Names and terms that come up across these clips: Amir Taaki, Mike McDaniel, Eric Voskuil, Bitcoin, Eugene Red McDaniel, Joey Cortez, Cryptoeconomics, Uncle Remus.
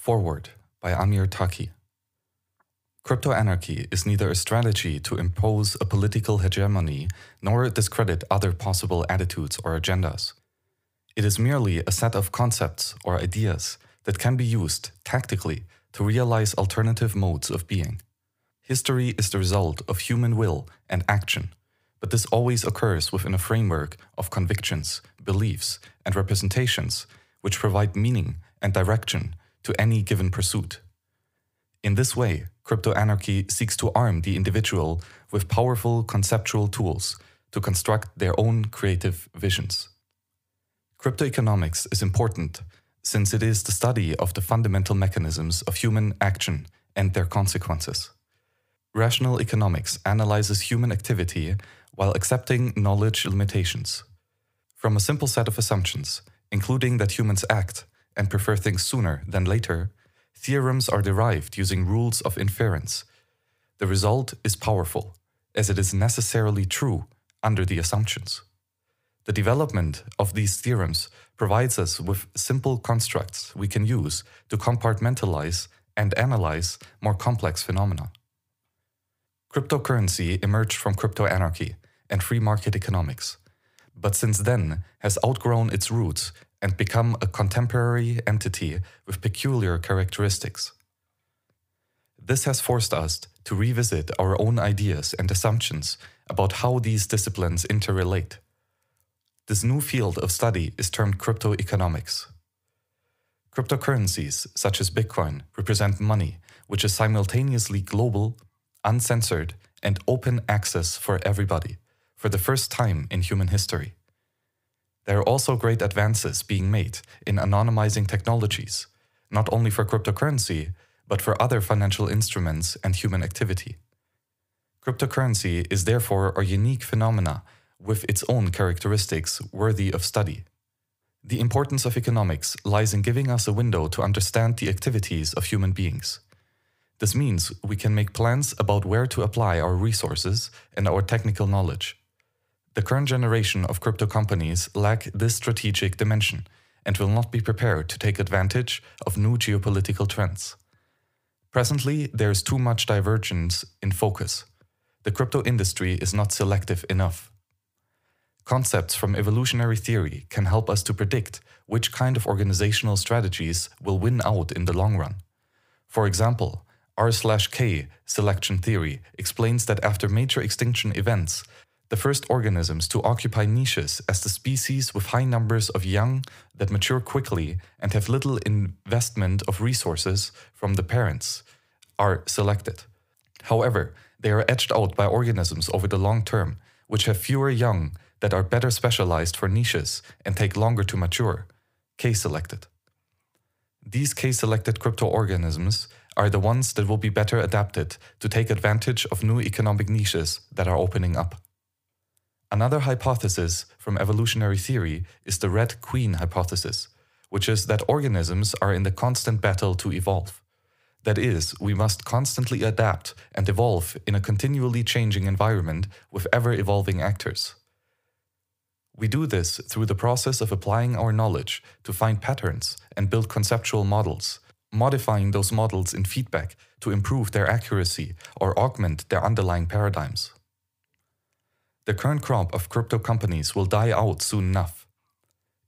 Forward by Amir Taaki. Crypto-anarchy is neither a strategy to impose a political hegemony nor discredit other possible attitudes or agendas. It is merely a set of concepts or ideas that can be used tactically to realize alternative modes of being. History is the result of human will and action, but this always occurs within a framework of convictions, beliefs, and representations which provide meaning and direction to any given pursuit. In this way, crypto-anarchy seeks to arm the individual with powerful conceptual tools to construct their own creative visions. Cryptoeconomics is important since it is the study of the fundamental mechanisms of human action and their consequences. Rational economics analyzes human activity while accepting knowledge limitations. From a simple set of assumptions, including that humans act and prefer things sooner than later, theorems are derived using rules of inference. The result is powerful, as it is necessarily true under the assumptions. The development of these theorems provides us with simple constructs we can use to compartmentalize and analyze more complex phenomena. Cryptocurrency emerged from crypto-anarchy and free market economics, but since then has outgrown its roots and become a contemporary entity with peculiar characteristics. This has forced us to revisit our own ideas and assumptions about how these disciplines interrelate. This new field of study is termed cryptoeconomics. Cryptocurrencies, such as Bitcoin, represent money, which is simultaneously global, uncensored, and open access for everybody, for the first time in human history. There are also great advances being made in anonymizing technologies, not only for cryptocurrency, but for other financial instruments and human activity. Cryptocurrency is therefore a unique phenomena with its own characteristics worthy of study. The importance of economics lies in giving us a window to understand the activities of human beings. This means we can make plans about where to apply our resources and our technical knowledge. The current generation of crypto companies lack this strategic dimension and will not be prepared to take advantage of new geopolitical trends. Presently, there is too much divergence in focus. The crypto industry is not selective enough. Concepts from evolutionary theory can help us to predict which kind of organizational strategies will win out in the long run. For example, R/K selection theory explains that after major extinction events, the first organisms to occupy niches as the species with high numbers of young that mature quickly and have little investment of resources from the parents are selected. However, they are edged out by organisms over the long term, which have fewer young that are better specialized for niches and take longer to mature, K-selected. These K-selected cryptoorganisms are the ones that will be better adapted to take advantage of new economic niches that are opening up. Another hypothesis from evolutionary theory is the Red Queen hypothesis, which is that organisms are in the constant battle to evolve. That is, we must constantly adapt and evolve in a continually changing environment with ever-evolving actors. We do this through the process of applying our knowledge to find patterns and build conceptual models, modifying those models in feedback to improve their accuracy or augment their underlying paradigms. The current crop of crypto companies will die out soon enough.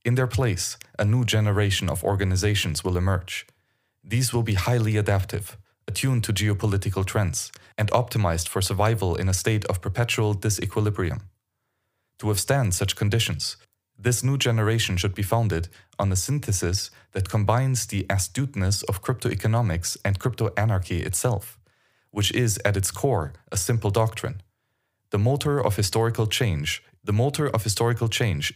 In their place, a new generation of organizations will emerge. These will be highly adaptive, attuned to geopolitical trends, and optimized for survival in a state of perpetual disequilibrium. To withstand such conditions, this new generation should be founded on a synthesis that combines the astuteness of cryptoeconomics and crypto-anarchy itself, which is at its core a simple doctrine. The motor of historical change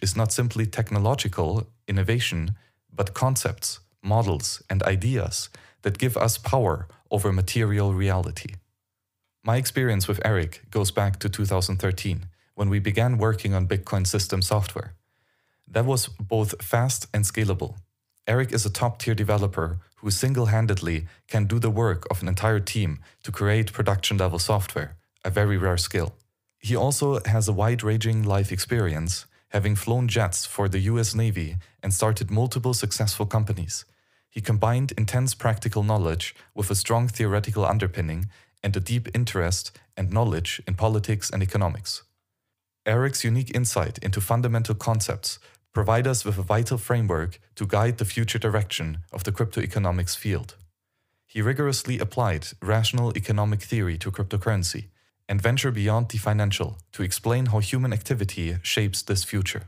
is not simply technological innovation, but concepts, models, and ideas that give us power over material reality. My experience with Eric goes back to 2013, when we began working on Bitcoin system software. That was both fast and scalable. Eric is a top-tier developer who single-handedly can do the work of an entire team to create production-level software, a very rare skill. He also has a wide-ranging life experience, having flown jets for the US Navy and started multiple successful companies. He combined intense practical knowledge with a strong theoretical underpinning and a deep interest and knowledge in politics and economics. Eric's unique insight into fundamental concepts provide us with a vital framework to guide the future direction of the cryptoeconomics field. He rigorously applied rational economic theory to cryptocurrency and ventured beyond the financial to explain how human activity shapes this future.